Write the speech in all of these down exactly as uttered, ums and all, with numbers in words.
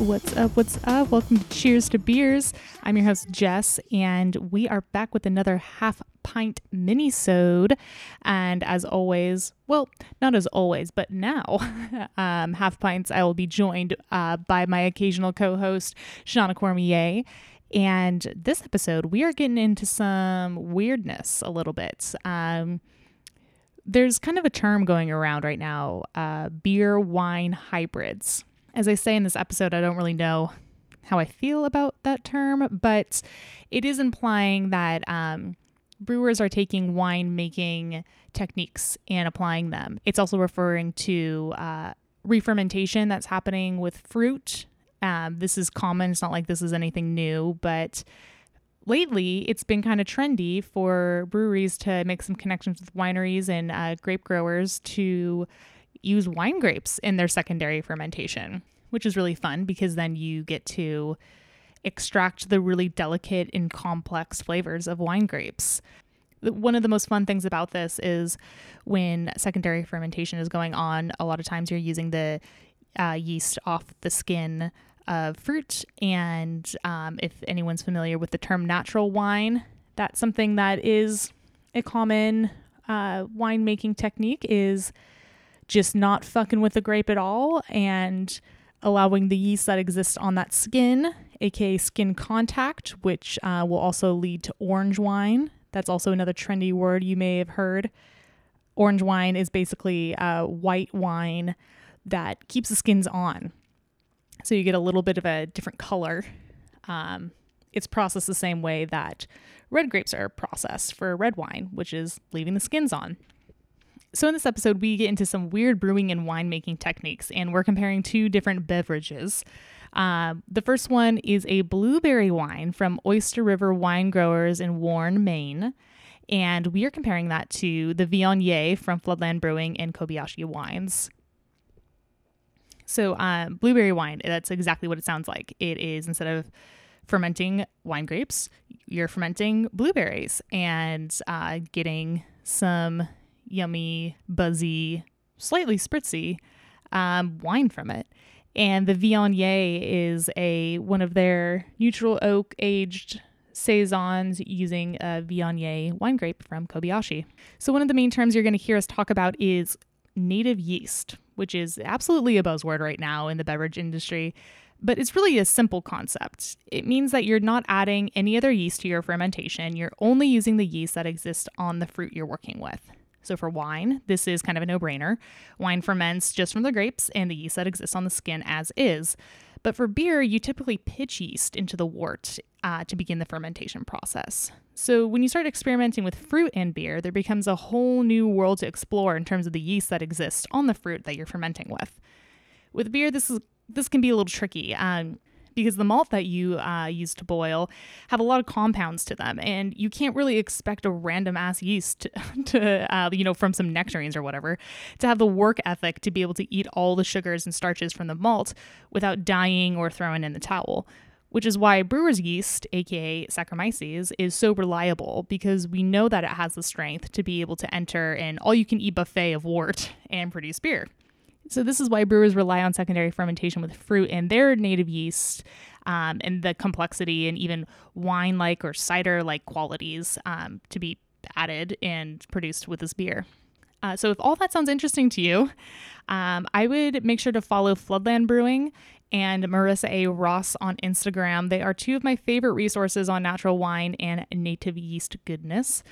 What's up? What's up? Welcome to Cheers to Beers. I'm your host, Jess, and we are back with another half pint mini-sode. And as always, well, not as always, but now, um, half pints, I will be joined uh, by my occasional co-host, Shana Cormier. And this episode, we are getting into some weirdness a little bit. Um, there's kind of a term going around right now, uh, beer-wine hybrids. As I say in this episode, I don't really know how I feel about that term, but it is implying that um, brewers are taking wine-making techniques and applying them. It's also referring to uh, re-fermentation that's happening with fruit. Um, this is common. It's not like this is anything new, but lately it's been kind of trendy for breweries to make some connections with wineries and uh, grape growers to use wine grapes in their secondary fermentation, which is really fun because then you get to extract the really delicate and complex flavors of wine grapes. One of the most fun things about this is when secondary fermentation is going on, a lot of times you're using the uh, yeast off the skin of fruit. And um, if anyone's familiar with the term natural wine, that's something that is a common uh, winemaking technique, is just not fucking with the grape at all and allowing the yeast that exists on that skin, aka skin contact, which uh, will also lead to orange wine. That's also another trendy word you may have heard. Orange wine is basically uh, white wine that keeps the skins on. So you get a little bit of a different color. Um, it's processed the same way that red grapes are processed for red wine, which is leaving the skins on. So in this episode, we get into some weird brewing and winemaking techniques, and we're comparing two different beverages. Uh, the first one is a blueberry wine from Oyster River Wine Growers in Warren, Maine, and we are comparing that to the Viognier from Floodland Brewing and Kobayashi Wines. So um, blueberry wine, that's exactly what it sounds like. It is, instead of fermenting wine grapes, you're fermenting blueberries and uh, getting some yummy, buzzy, slightly spritzy um, wine from it. And the Viognier is a one of their neutral oak aged saisons using a Viognier wine grape from Kobayashi. So one of the main terms you're going to hear us talk about is native yeast, which is absolutely a buzzword right now in the beverage industry, but it's really a simple concept. It means that you're not adding any other yeast to your fermentation. You're only using the yeast that exists on the fruit you're working with. So for wine, this is kind of a no-brainer. Wine ferments just from the grapes and the yeast that exists on the skin as is. But for beer, you typically pitch yeast into the wort uh, to begin the fermentation process. So when you start experimenting with fruit and beer, there becomes a whole new world to explore in terms of the yeast that exists on the fruit that you're fermenting with. With beer, this is this can be a little tricky um, because the malt that you uh, use to boil have a lot of compounds to them, and you can't really expect a random-ass yeast to, to uh, you know, from some nectarines or whatever, to have the work ethic to be able to eat all the sugars and starches from the malt without dying or throwing in the towel. Which is why brewer's yeast, aka Saccharomyces, is so reliable, because we know that it has the strength to be able to enter an all-you-can-eat buffet of wort and produce beer. So this is why brewers rely on secondary fermentation with fruit and their native yeast, um, and the complexity and even wine-like or cider-like qualities um, to be added and produced with this beer. Uh, so if all that sounds interesting to you, um, I would make sure to follow Floodland Brewing and Marissa A. Ross on Instagram. They are two of my favorite resources on natural wine and native yeast goodness.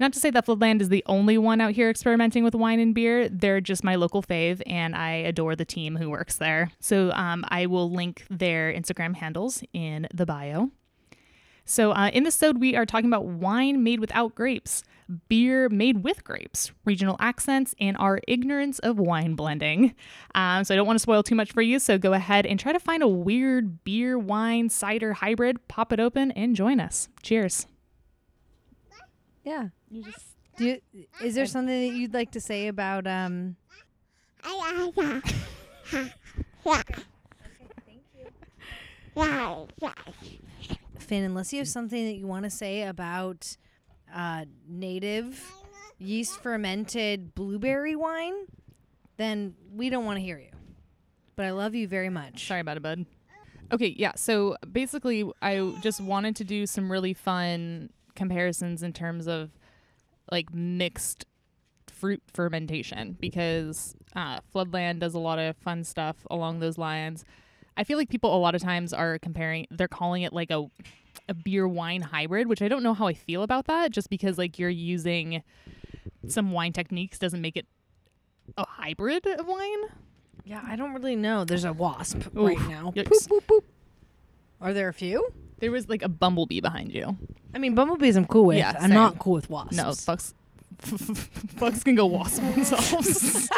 Not to say that Floodland is the only one out here experimenting with wine and beer. They're just my local fave, and I adore the team who works there. So um, I will link their Instagram handles in the bio. So uh, in this episode, we are talking about wine made without grapes, beer made with grapes, regional accents, and our ignorance of wine blending. Um, so I don't want to spoil too much for you, so go ahead and try to find a weird beer, wine, cider hybrid, pop it open, and join us. Cheers. Yeah. You just, do you, is there something that you'd like to say about... Um... Okay, thank you. Finn, unless you have something that you want to say about uh, native yeast fermented blueberry wine, then we don't want to hear you. But I love you very much. Sorry about it, bud. Okay, yeah. So basically, I just wanted to do some really fun comparisons in terms of like mixed fruit fermentation, because uh, Floodland does a lot of fun stuff along those lines. I feel like people a lot of times are comparing, they're calling it like a a beer wine hybrid, which I don't know how I feel about that, just because like you're using some wine techniques doesn't make it a hybrid of wine. Yeah, I don't really know. There's a wasp Oof. right now. Yikes. Boop, boop, boop. Are there a few? There was like a bumblebee behind you. I mean, bumblebees I'm cool with. Yeah, I'm not cool with wasps. No, fucks, fucks can go wasp themselves.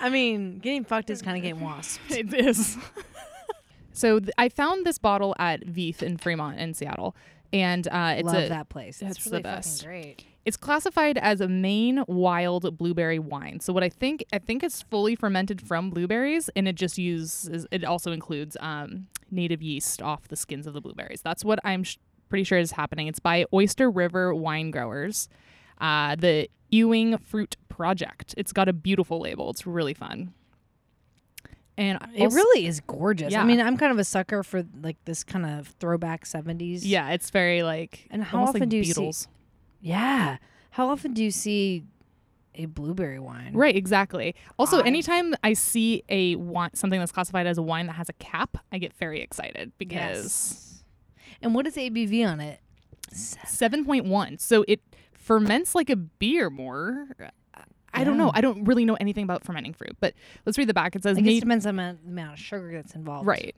I mean, getting fucked is kind of getting wasped. It is. So th- I found this bottle at Veef in Fremont in Seattle, and uh, it's love a, that place. It's, it's really the best. Fucking great. It's classified as a Maine wild blueberry wine. So what I think, I think it's fully fermented from blueberries, and it just uses. It also includes um, native yeast off the skins of the blueberries. That's what I'm sh- pretty sure is happening. It's by Oyster River Wine Growers, uh, the Ewing Fruit Project. It's got a beautiful label. It's really fun. And it also, really is gorgeous. Yeah. I mean, I'm kind of a sucker for like this kind of throwback seventies. Yeah, it's very like and how often like do you Beatles. see? Yeah, how often do you see a blueberry wine? Right, exactly. Also, I, anytime I see a wine, something that's classified as a wine that has a cap, I get very excited because. Yes. And what is the A B V on it? Seven point one. So it ferments like a beer more. I don't know. I don't really know anything about fermenting fruit, but let's read the back. It says, I guess it depends on the amount of sugar that's involved. Right.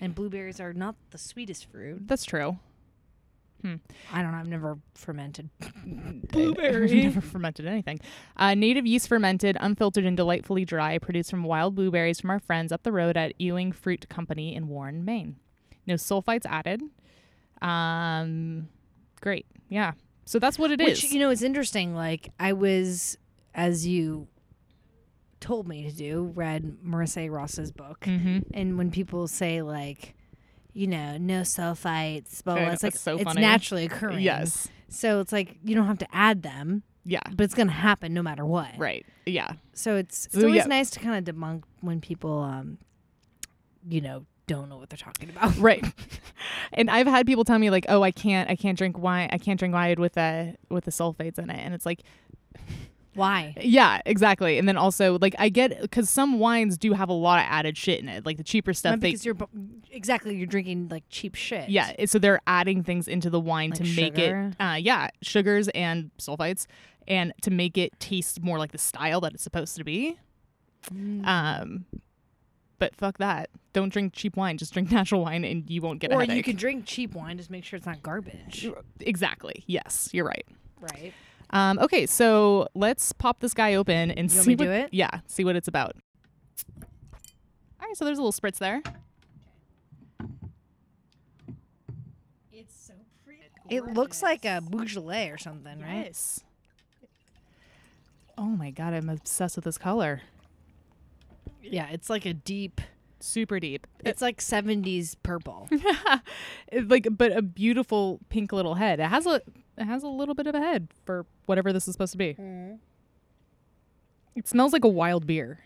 And blueberries are not the sweetest fruit. That's true. Hmm. I don't know. I've never fermented blueberries. I've never fermented anything. Uh, native yeast fermented, unfiltered, and delightfully dry, produced from wild blueberries from our friends up the road at Ewing Fruit Company in Warren, Maine. No sulfites added. Um, great. Yeah. So that's what it is. Which, you know, it's interesting. Like, I was, as you told me to do, read Marissa A. Ross's book. Mm-hmm. And when people say, like, you know, no sulfites, but it's like, it's, so it's naturally occurring. Yes. So it's like, you don't have to add them. Yeah. But it's going to happen no matter what. Right. Yeah. So it's, it's so, always yeah. nice to kind of debunk when people, um, you know, don't know what they're talking about. Right. And I've had people tell me like, oh, I can't, I can't drink wine. I can't drink wine with the, with the sulfates in it. And it's like, why? Yeah, exactly. And then also, like, I get, because some wines do have a lot of added shit in it, like the cheaper stuff. They, because you're exactly you're drinking like cheap shit. Yeah, so they're adding things into the wine like to make sugar. it, uh, yeah, sugars and sulfites, and to make it taste more like the style that it's supposed to be. Mm. Um, but fuck that. Don't drink cheap wine. Just drink natural wine, and you won't get or a headache. Or you can drink cheap wine. Just make sure it's not garbage. Exactly. Yes, you're right. Right. Um, okay, so let's pop this guy open and you see want me what, do it? Yeah, see what it's about. All right, so there's a little spritz there. It's so pretty. Gorgeous. It looks like a Beaujolais or something, right? Yes. Oh my god, I'm obsessed with this color. Yeah, it's like a deep, super deep. It's like seventies purple. Yeah, it's like but a beautiful pink little head. It has a. It has a little bit of a head for whatever this is supposed to be. Mm. It smells like a wild beer.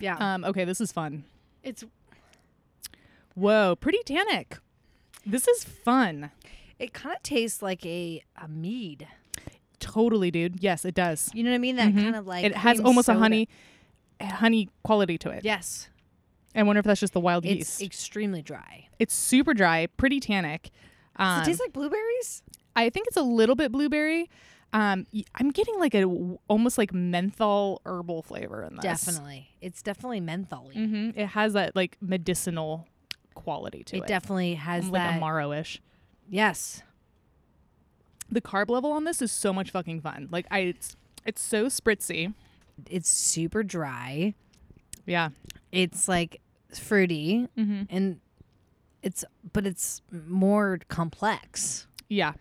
Yeah. Um, okay, this is fun. It's... Whoa, pretty tannic. This is fun. It kind of tastes like a, a mead. Totally, dude. Yes, it does. You know what I mean? That mm-hmm. kind of like... It has almost soda. a honey honey quality to it. Yes. I wonder if that's just the wild it's yeast. It's extremely dry. It's super dry, pretty tannic. Um, Does it taste like blueberries? I think it's a little bit blueberry. Um, I'm getting like a almost like menthol herbal flavor in this. Definitely. It's definitely menthol-y. Mm-hmm. It has that like medicinal quality to it. It definitely has like that. Like Amaro-ish. Yes. The carb level on this is so much fucking fun. Like I, it's, it's so spritzy. It's super dry. Yeah. It's like fruity mm-hmm. and It's but it's more complex. Yeah.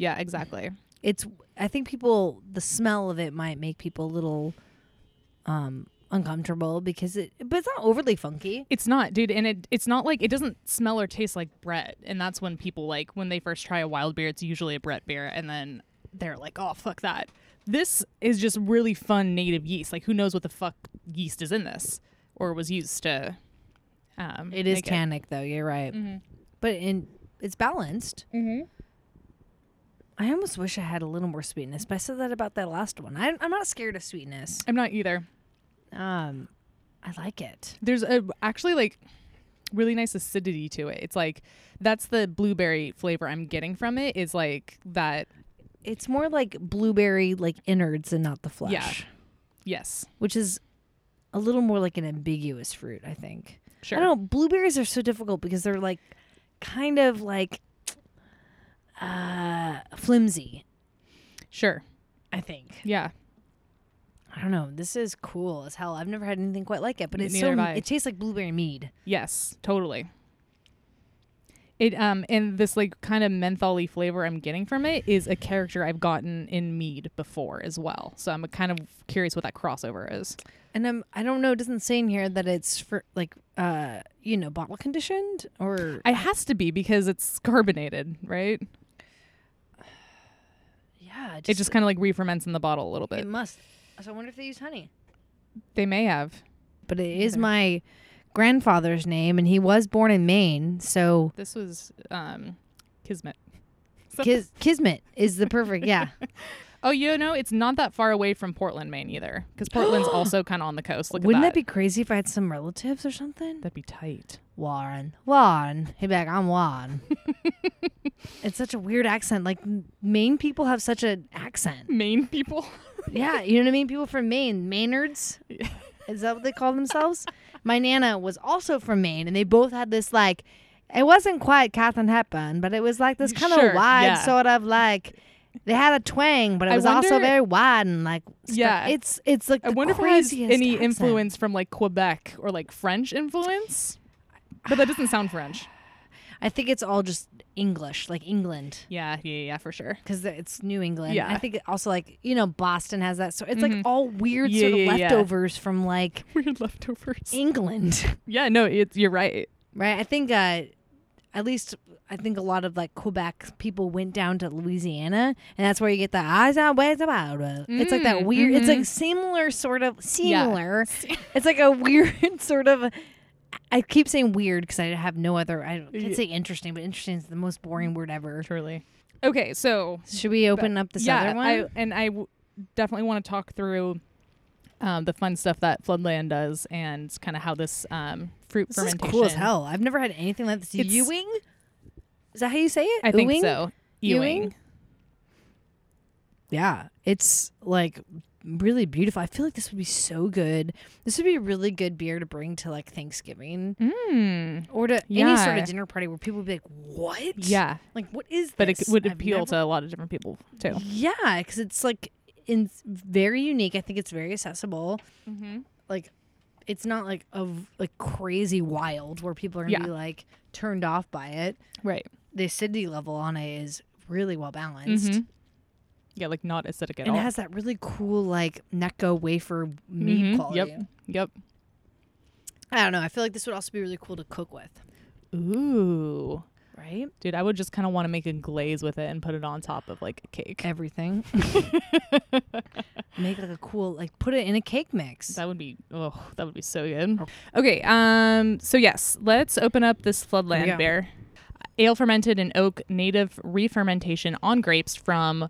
Yeah, exactly. It's I think people the smell of it might make people a little um uncomfortable because it but it's not overly funky. It's not, dude, and it it's not like it doesn't smell or taste like Brett. And that's when people like when they first try a wild beer, it's usually a Brett beer and then they're like, "Oh, fuck that." This is just really fun native yeast. Like who knows what the fuck yeast is in this or was used to Um, it is tannic, it. though. You're right. Mm-hmm. But in it's balanced. Mm-hmm. I almost wish I had a little more sweetness, but I said that about that last one. I, I'm not scared of sweetness. I'm not either. Um, I like it. There's a, actually like really nice acidity to it. It's like that's the blueberry flavor I'm getting from it. Is like that. It's more like blueberry like innards and not the flesh. Yeah. Yes. Which is a little more like an ambiguous fruit, I think. Sure. I don't know. Blueberries are so difficult because they're like kind of like uh, flimsy. Sure. I think. Yeah. I don't know. This is cool as hell. I've never had anything quite like it, but it's so, it tastes like blueberry mead. Yes, totally. It um and this like kind of menthol-y flavor I'm getting from it is a character I've gotten in mead before as well. So I'm kind of curious what that crossover is. And I'm I don't know. It doesn't say in here that it's for like uh you know bottle conditioned or it has to be because it's carbonated, right? Yeah, just, it just kind of like re-ferments in the bottle a little bit. It must. So I wonder if they use honey. They may have, but it is my grandfather's name, and he was born in Maine, so this was um kismet. Kis- kismet is the perfect. Yeah. Oh, you know, it's not that far away from Portland, Maine either, because Portland's also kind of on the coast. Look wouldn't at that. That be crazy if I had some relatives or something? That'd be tight. Warren Warren he'd be like, I'm Warren. It's such a weird accent. Like Maine people have such an accent. Maine people. Yeah, you know what I mean? People from Maine. Mainards. Yeah. Is that what they call themselves? My Nana was also from Maine, and they both had this, like, it wasn't quite Katharine Hepburn, but it was, like, this kind of sure, wide yeah. sort of, like, they had a twang, but it I was wonder, also very wide and, like, st- yeah. it's, it's like, I the wonder craziest if it has any accent. Influence from, like, Quebec or, like, French influence, but that doesn't sound French. I think it's all just English, like England. Yeah, yeah, yeah, for sure. Because it's New England. Yeah. I think also like, you know, Boston has that. So it's mm-hmm. like all weird yeah, sort of yeah, leftovers yeah. from like. Weird leftovers. England. Yeah, no, it's, you're right. Right. I think uh, at least I think a lot of like Quebec people went down to Louisiana, and that's where you get the eyes out, ways about it. It's like that weird. Mm-hmm. It's like similar sort of similar. Yeah. It's like a weird sort of. I keep saying weird because I have no other... I can't say interesting, but interesting is the most boring word ever. Truly. Okay, so... Should we open but, up this yeah, other one? I, and I w- definitely want to talk through um, the fun stuff that Floodland does and kind of how this um, fruit this fermentation... This is cool as hell. I've never had anything like this. It's, Ewing? Is that how you say it? I Ewing? think so. Ewing. Ewing? Yeah. It's like... really beautiful. I feel like this would be so good. This would be a really good beer to bring to like Thanksgiving mm, or to yeah. any sort of dinner party where people would be like, what? Yeah. Like, what is this? But it would appeal never... to a lot of different people too. Yeah. Because it's like in very unique. I think it's very accessible. Mm-hmm. Like, it's not like a like crazy wild where people are going to yeah. be like turned off by it. Right. The acidity level on it is really well balanced. Mm-hmm. Yeah, like not acidic at and all. And it has that really cool like Necco wafer meat mm-hmm. quality. Yep, yep. I don't know. I feel like this would also be really cool to cook with. Ooh. Right? Dude, I would just kind of want to make a glaze with it and put it on top of like a cake. Everything. Make like a cool, like put it in a cake mix. That would be, oh, that would be so good. Okay, um, so yes, let's open up this Floodland beer. Ale fermented in oak, native re-fermentation on grapes from...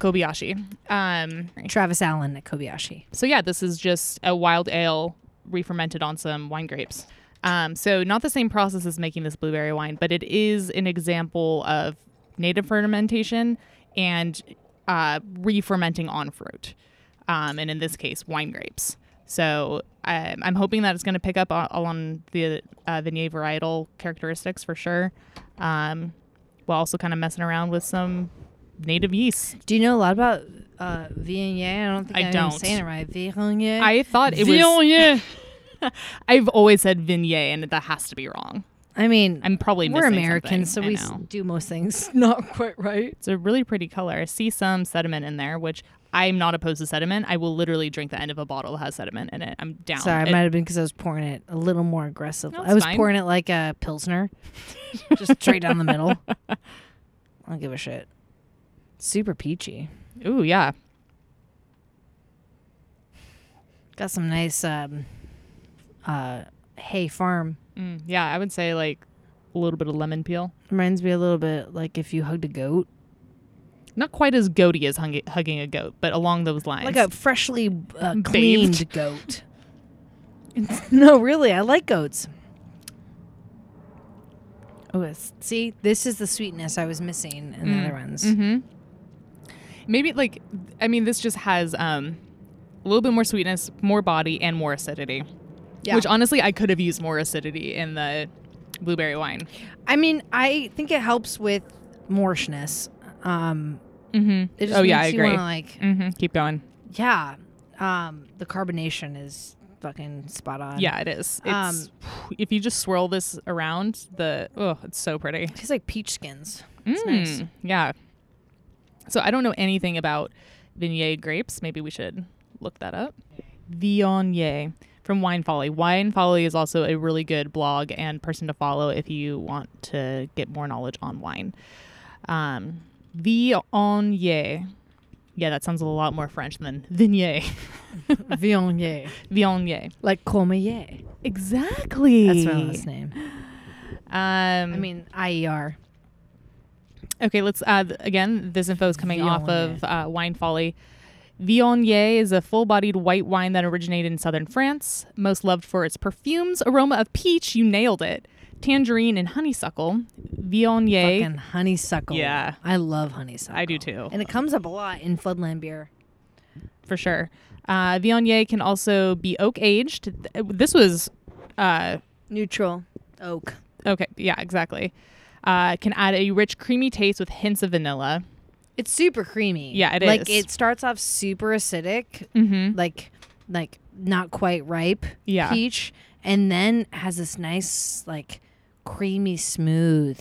Kobayashi. Um, Travis Allen at Kobayashi. So yeah, this is just a wild ale re-fermented on some wine grapes. Um, so not the same process as making this blueberry wine, but it is an example of native fermentation and uh, re-fermenting on fruit. Um, and in this case, wine grapes. So I, I'm hoping that it's going to pick up all on the uh, Viognier varietal characteristics for sure. Um, while also kind of messing around with some native yeast. Do you know a lot about uh, Viognier? I don't think I I'm saying it right. Viognier. I thought it Viognier. was. I've always said Viognier, and that has to be wrong. I mean, I'm probably we're missing Americans, something. so I we know. do most things not quite right. It's a really pretty color. I see some sediment in there, which I'm not opposed to sediment. I will literally drink the end of a bottle that has sediment in it. I'm down. Sorry, it, it might have been because I was pouring it a little more aggressively. No, I was fine. pouring it like a Pilsner, just straight down the middle. I don't give a shit. Super peachy. Ooh, yeah. Got some nice um, uh, hay farm Mm, yeah, I would say like a little bit of lemon peel. Reminds me a little bit like if you hugged a goat. Not quite as goaty as hung- hugging a goat, but along those lines. Like a freshly uh, cleaned goat. No, really, I like goats. Oh, see, this is the sweetness I was missing in mm. the other ones. Mm-hmm. Maybe like, I mean, this just has um, a little bit more sweetness, more body, and more acidity. Yeah. Which honestly, I could have used more acidity in the blueberry wine. I mean, I think it helps with morshness. Um, mm-hmm. It just oh yeah, I agree. Wanna, like, mm-hmm. keep going. Yeah, um, the carbonation is fucking spot on. Yeah, it is. It's, um, if you just swirl this around, the oh, it's so pretty. It tastes like peach skins. It's mm, nice. Yeah. So I don't know anything about Viognier grapes. Maybe we should look that up. Viognier from Wine Folly. Wine Folly is also a really good blog and person to follow if you want to get more knowledge on wine. Um, Viognier. Yeah, that sounds a lot more French than Viognier. Viognier. Viognier. Like Cormier. Exactly. That's my last name. Um, I mean, I E R. Okay, let's, uh, th- again, this info is coming Viognier. off of uh, Wine Folly. Viognier is a full-bodied white wine that originated in southern France, most loved for its perfumes, aroma of peach, you nailed it, tangerine, and honeysuckle. Viognier. Fucking honeysuckle. Yeah. I love honeysuckle. I do too. And it comes up a lot in Floodland beer. For sure. Uh, Viognier can also be oak-aged. This was... Uh, neutral oak. Okay. Yeah, exactly. Uh, can add a rich, creamy taste with hints of vanilla. It's super creamy. Yeah, it like, is. Like, it starts off super acidic. Mm-hmm. Like, like not quite ripe yeah. peach. And then has this nice, like... creamy smooth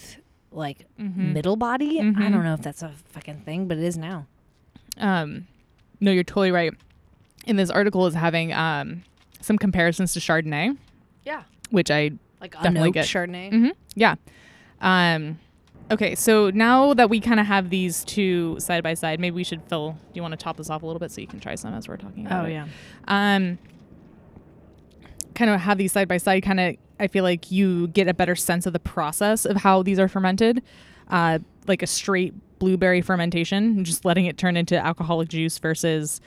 like mm-hmm. middle body. Mm-hmm. I don't know if that's a fucking thing, but it is now. Um no, you're totally right. And this article is having um some comparisons to Chardonnay. Yeah. Which I like definitely get. Chardonnay. Mm-hmm. Yeah. Um okay, so now that we kind of have these two side by side, maybe we should fill do you want to top this off a little bit so you can try some as we're talking about oh, it? Oh yeah. Um kind of have these side by side, kind of I feel like you get a better sense of the process of how these are fermented, uh, like a straight blueberry fermentation, just letting it turn into alcoholic juice versus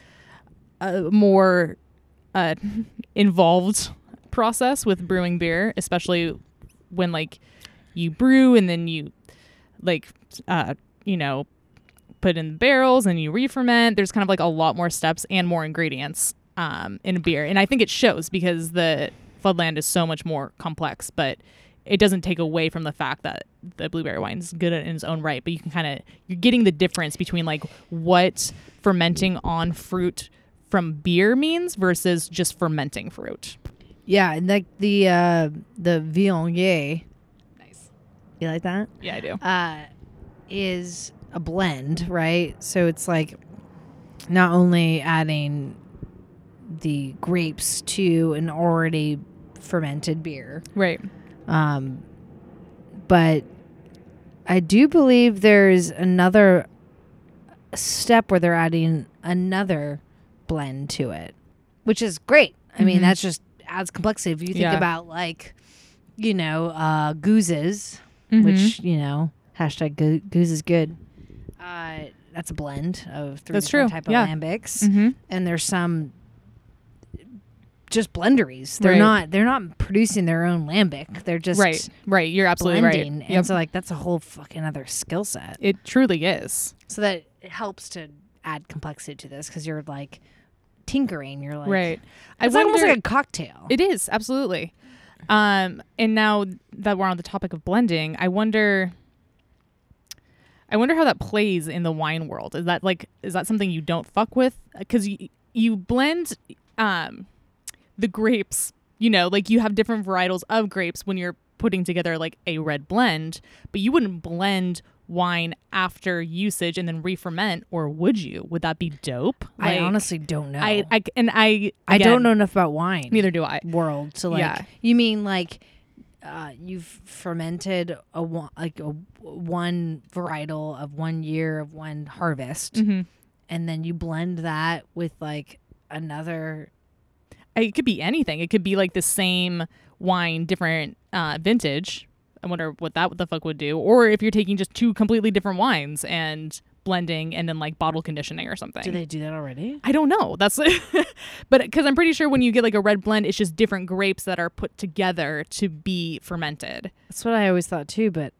a more uh, involved process with brewing beer, especially when like you brew and then you like, uh, you know, put in barrels and you re-ferment. There's kind of like a lot more steps and more ingredients um, in a beer. And I think it shows because the... Floodland is so much more complex, but it doesn't take away from the fact that the blueberry wine is good in its own right. But you can kind of, you're getting the difference between like what fermenting on fruit from beer means versus just fermenting fruit. Yeah. And like the, uh, the Viognier. Nice. You like that? Yeah, I do. Uh, is a blend, right? So it's like not only adding the grapes to an already fermented beer. Right. Um, but I do believe there's another step where they're adding another blend to it, which is great. Mm-hmm. I mean, that's just adds complexity. If you think yeah. about like, you know, uh, gooses, mm-hmm. which, you know, hashtag go- goose is good. Uh, that's a blend of three that's different true. type of yeah. lambics. Mm-hmm. And there's some, just blenderies. They're right. not they're not producing their own lambic. They're just right. Right. You're absolutely blending. Right. Yep. And so like that's a whole fucking other skill set. It truly is. So that it helps to add complexity to this because you're like tinkering. You're like right. It's like almost like a cocktail. It is, absolutely. Um and now that we're on the topic of blending, I wonder I wonder how that plays in the wine world. Is that like is that something you don't fuck with? Because you you blend um the grapes, you know, like you have different varietals of grapes when you're putting together like a red blend, but you wouldn't blend wine after usage and then re-ferment, or would you? Would that be dope? Like, I honestly don't know. I, I and I again, I don't know enough about wine. Neither do I. World to like yeah. You mean like uh, you've fermented a like a one varietal of one year of one harvest, mm-hmm. and then you blend that with like another. It could be anything. It could be like the same wine, different uh, vintage. I wonder what that what the fuck would do. Or if you're taking just two completely different wines and blending and then like bottle conditioning or something. Do they do that already? I don't know. That's but because I'm pretty sure when you get like a red blend, it's just different grapes that are put together to be fermented. That's what I always thought too, but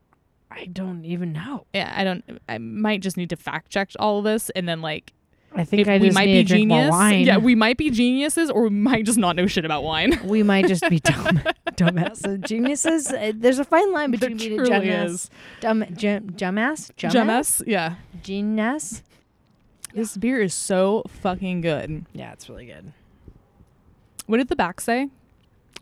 I don't even know. Yeah, I don't. I might just need to fact check all of this and then like. I think I just need to drink more wine. Yeah, we might be geniuses or we might just not know shit about wine. We might just be dumb. Dumbasses. Geniuses. Uh, there's a fine line between being a dumbass. Dumb, jum, jumass? Jumass? Jumass, yeah. Genius. This beer is so fucking good. Yeah, it's really good. What did the back say?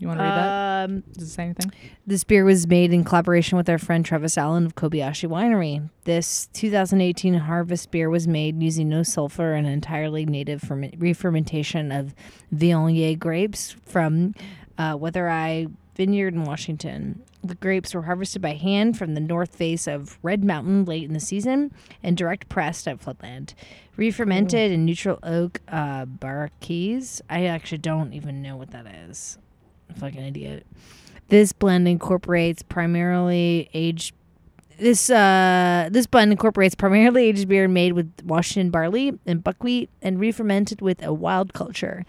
You want to read that? Um, Does it say anything? This beer was made in collaboration with our friend Travis Allen of Kobayashi Winery. This two thousand eighteen harvest beer was made using no sulfur and entirely native ferment- re-fermentation of Viognier grapes from uh, Weather Eye Vineyard in Washington. The grapes were harvested by hand from the north face of Red Mountain late in the season and direct pressed at Floodland. Re-fermented Ooh. in neutral oak uh, barriques. I actually don't even know what that is. Fucking idiot. This blend incorporates primarily aged this uh this blend incorporates primarily aged beer made with Washington barley and buckwheat and re-fermented with a wild culture.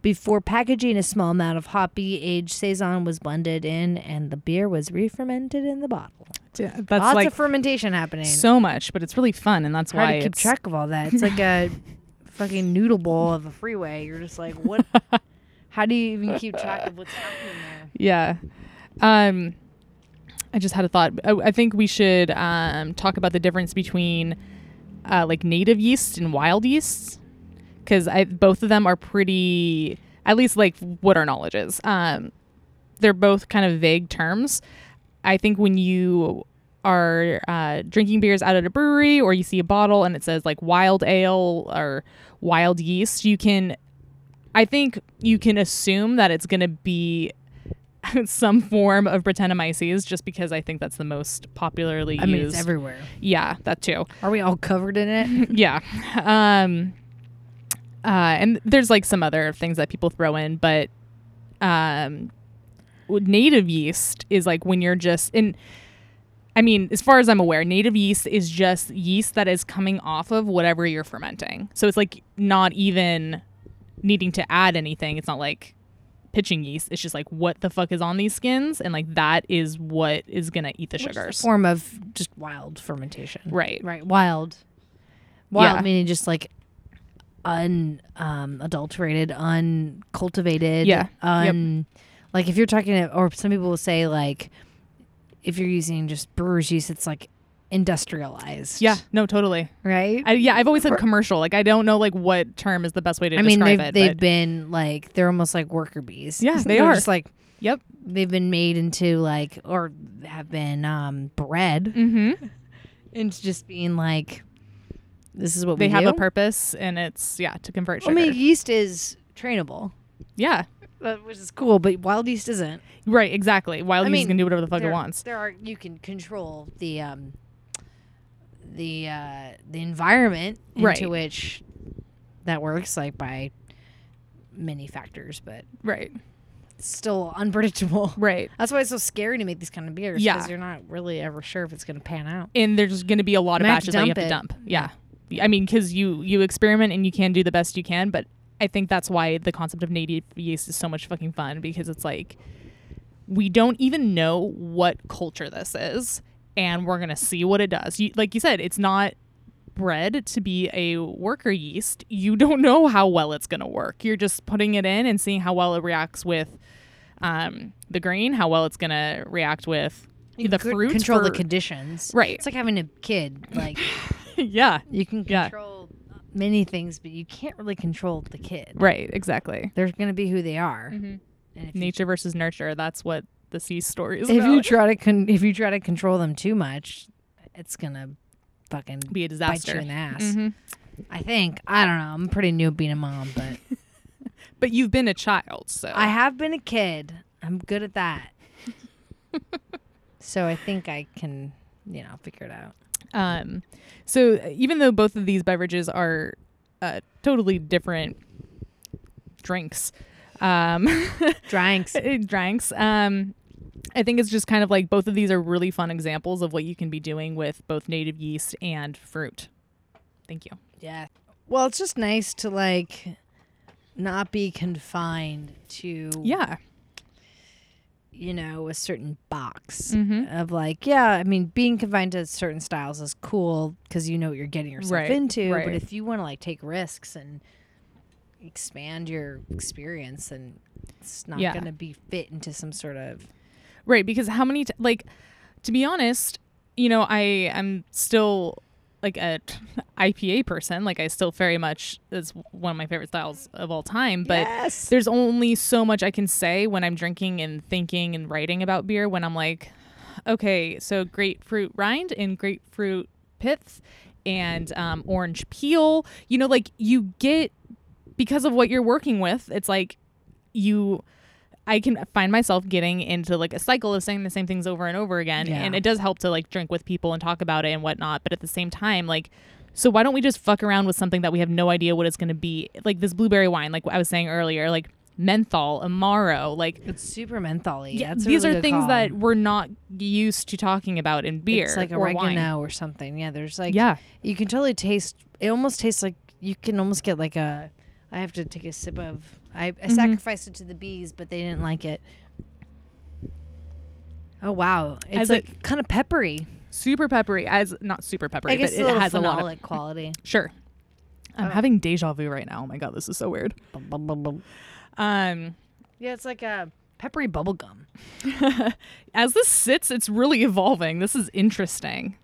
Before packaging, a small amount of hoppy aged saison was blended in and the beer was re-fermented in the bottle. Yeah, that's lots like of fermentation happening. So much, but it's really fun and that's hard why to keep track of all that. It's like a fucking noodle bowl of a freeway. You're just like, what? How do you even keep track of what's happening there? Yeah. Um, I just had a thought. I, I think we should um, talk about the difference between uh, like native yeast and wild yeast because both of them are pretty, at least like what our knowledge is. Um, they're both kind of vague terms. I think when you are uh, drinking beers out at a brewery or you see a bottle and it says like wild ale or wild yeast, you can... I think you can assume that it's going to be some form of Brettanomyces just because I think that's the most popularly used. I mean, it's everywhere. Yeah, that too. Are we all covered in it? Yeah. Um, uh, and there's like some other things that people throw in, but um, native yeast is like when you're just in... I mean, as far as I'm aware, native yeast is just yeast that is coming off of whatever you're fermenting. So it's like not even... needing to add anything. It's not like pitching yeast. It's just like what the fuck is on these skins and like that is what is gonna eat the Which sugars is a form of just wild fermentation. Right right wild wild yeah. Meaning just like un um adulterated, uncultivated. Yeah. Un, yep. Like if you're talking to, or some people will say like if you're using just brewer's yeast, it's like industrialized. Yeah, no, totally. Right? I, yeah, I've always said commercial. Like, I don't know, like, what term is the best way to I mean, describe they've, it. They've been, like, they're almost like worker bees. Yeah, they are. Just like, yep. They've been made into, like, or have been um, bred mm-hmm. into just being, like, this is what they we do. They have a purpose, and it's, yeah, to convert sugar. I mean, yeast is trainable. Yeah. But, which is cool, but wild yeast isn't. Right, exactly. Wild I yeast mean, can do whatever the fuck there, it wants. There are, you can control the... um the uh the environment right. into which that works, like by many factors, but right it's still unpredictable. Right, that's why it's so scary to make these kind of beers. Yeah, because you're not really ever sure if it's going to pan out, and there's going to be a lot of you batches that you have it. to dump. Yeah, I mean, because you you experiment and you can do the best you can, but I think that's why the concept of native yeast is so much fucking fun, because it's like we don't even know what culture this is. And we're going to see what it does. You, like you said, it's not bred to be a worker yeast. You don't know how well it's going to work. You're just putting it in and seeing how well it reacts with um, the grain, how well it's going to react with you the fruit. Control for, the conditions. Right. It's like having a kid. Like, yeah. You can control yeah. many things, but you can't really control the kid. Right, exactly. They're going to be who they are. Mm-hmm. And nature you, versus nurture, that's what... the sea stories. If you try to con- if you try to control them too much, it's gonna fucking be a disaster. Bite you in the ass. Mm-hmm. I think I don't know. I'm pretty new at being a mom, but but you've been a child, so I have been a kid. I'm good at that, so I think I can, you know, figure it out. Um, so even though both of these beverages are uh, totally different drinks, um, drinks, drinks, um. I think it's just kind of like both of these are really fun examples of what you can be doing with both native yeast and fruit. Thank you. Yeah. Well, it's just nice to like not be confined to, yeah, you know, a certain box mm-hmm. of like, yeah, I mean, being confined to certain styles is cool because you know what you're getting yourself right. into. Right. But if you want to like take risks and expand your experience, and it's not yeah. going to be fit into some sort of. Right. Because how many, t- like, to be honest, you know, I am still like a I P A person. Like I still very much, it's one of my favorite styles of all time, but yes! there's only so much I can say when I'm drinking and thinking and writing about beer, when I'm like, okay, so grapefruit rind and grapefruit pith and um, orange peel, you know, like you get, because of what you're working with, it's like you, I can find myself getting into like a cycle of saying the same things over and over again. Yeah. And it does help to like drink with people and talk about it and whatnot. But at the same time, like, so why don't we just fuck around with something that we have no idea what it's going to be? Like this blueberry wine, like I was saying earlier, like menthol, amaro, like it's super menthol-y. Yeah, that's these really are things call. That we're not used to talking about in beer. It's like or oregano wine. Or something. Yeah, there's like, yeah, you can totally taste, it almost tastes like, you can almost get like a, I have to take a sip of. I, I mm-hmm. sacrificed it to the bees, but they didn't like it. Oh wow! It's as like it, kind of peppery, super peppery. As not super peppery, I guess but it has a lot of quality. Sure, I'm um, having deja vu right now. Oh my god, this is so weird. Bum, bum, bum, bum. Um, yeah, it's like a peppery bubble gum. As this sits, it's really evolving. This is interesting.